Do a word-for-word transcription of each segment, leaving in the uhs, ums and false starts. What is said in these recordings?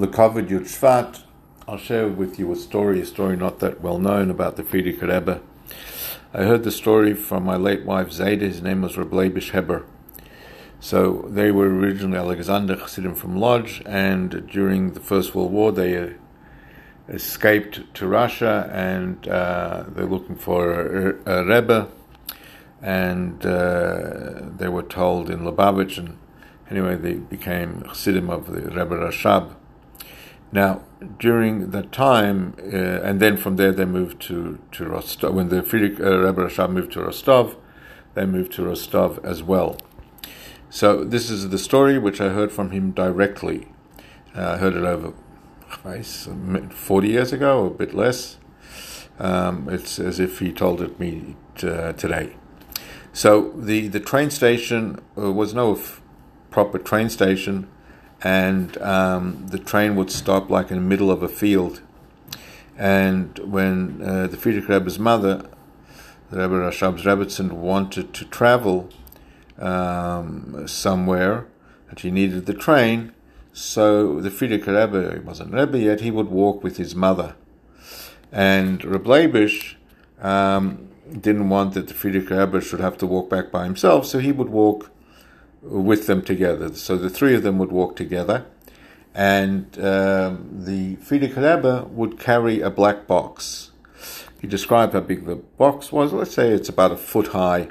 the Kavod Yud Shvat. I'll share with you a story, a story not that well known, about the Frierdiker Rebbe. I heard the story from my late wife Zayda. His name was Reb Leibish Heber. So they were originally Alexander, Chassidim from Lodz, and during the First World War they escaped to Russia, and uh, they're looking for a, a Rebbe, and uh, they were told in Lubavitch, and anyway they became Chassidim of the Rebbe Rashab. Now, during that time, uh, and then from there they moved to, to Rostov. When the Friedrich, uh, Rebbe Rashab moved to Rostov, they moved to Rostov as well. So this is the story which I heard from him directly. Uh, I heard it over forty years ago, or a bit less. Um, it's as if he told it me t- uh, today. So the, the train station uh, was no f- proper train station, and um, the train would stop like in the middle of a field. And when uh, the Frierdiker Rebbe's mother, the Rebbe Rashab's Rebbetzin, wanted to travel um, somewhere, and she needed the train, so the Frierdiker Rebbe, he wasn't Rebbe yet, he would walk with his mother. And Reb Leibish um, didn't want that the Frierdiker Rebbe should have to walk back by himself, so he would walk with them together. So the three of them would walk together, and um, the Frierdiker Rebbe would carry a black box. He described how big the box was. Let's say it's about a foot high,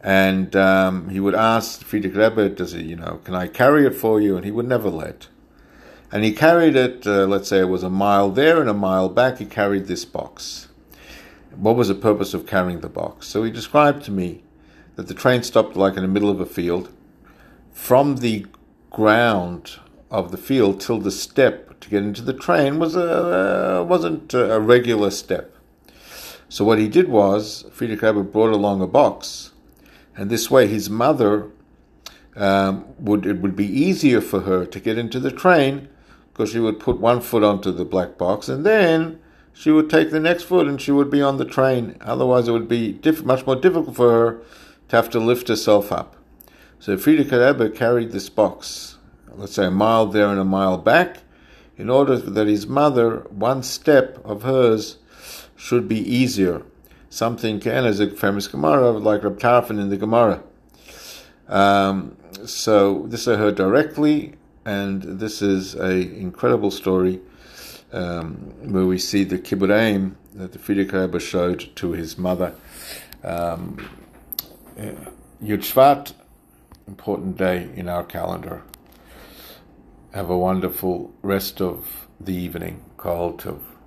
and um, he would ask the Frierdiker Rebbe, "Does it, you know, can I carry it for you?" And he would never let. And he carried it. Uh, let's say it was a mile there and a mile back. He carried this box. What was the purpose of carrying the box? So he described to me that the train stopped like in the middle of a field. From the ground of the field till the step to get into the train was a, wasn't a regular step. So what he did was, Frierdiker Rebbe brought along a box, and this way his mother, um, would it would be easier for her to get into the train, because she would put one foot onto the black box, and then she would take the next foot and she would be on the train. Otherwise it would be diff- much more difficult for her to have to lift herself up. So Frierdiker Rebbe carried this box, let's say a mile there and a mile back, in order that his mother, one step of hers should be easier. Something can, as a famous Gemara, like Rab Tarfon in the Gemara. Um, so this I heard directly, and this is an incredible story um, where we see the kibburaim that the Frierdiker Rebbe showed to his mother. Um, Uh, Yud Shvat, important day in our calendar. Have a wonderful rest of the evening. Kol Tov.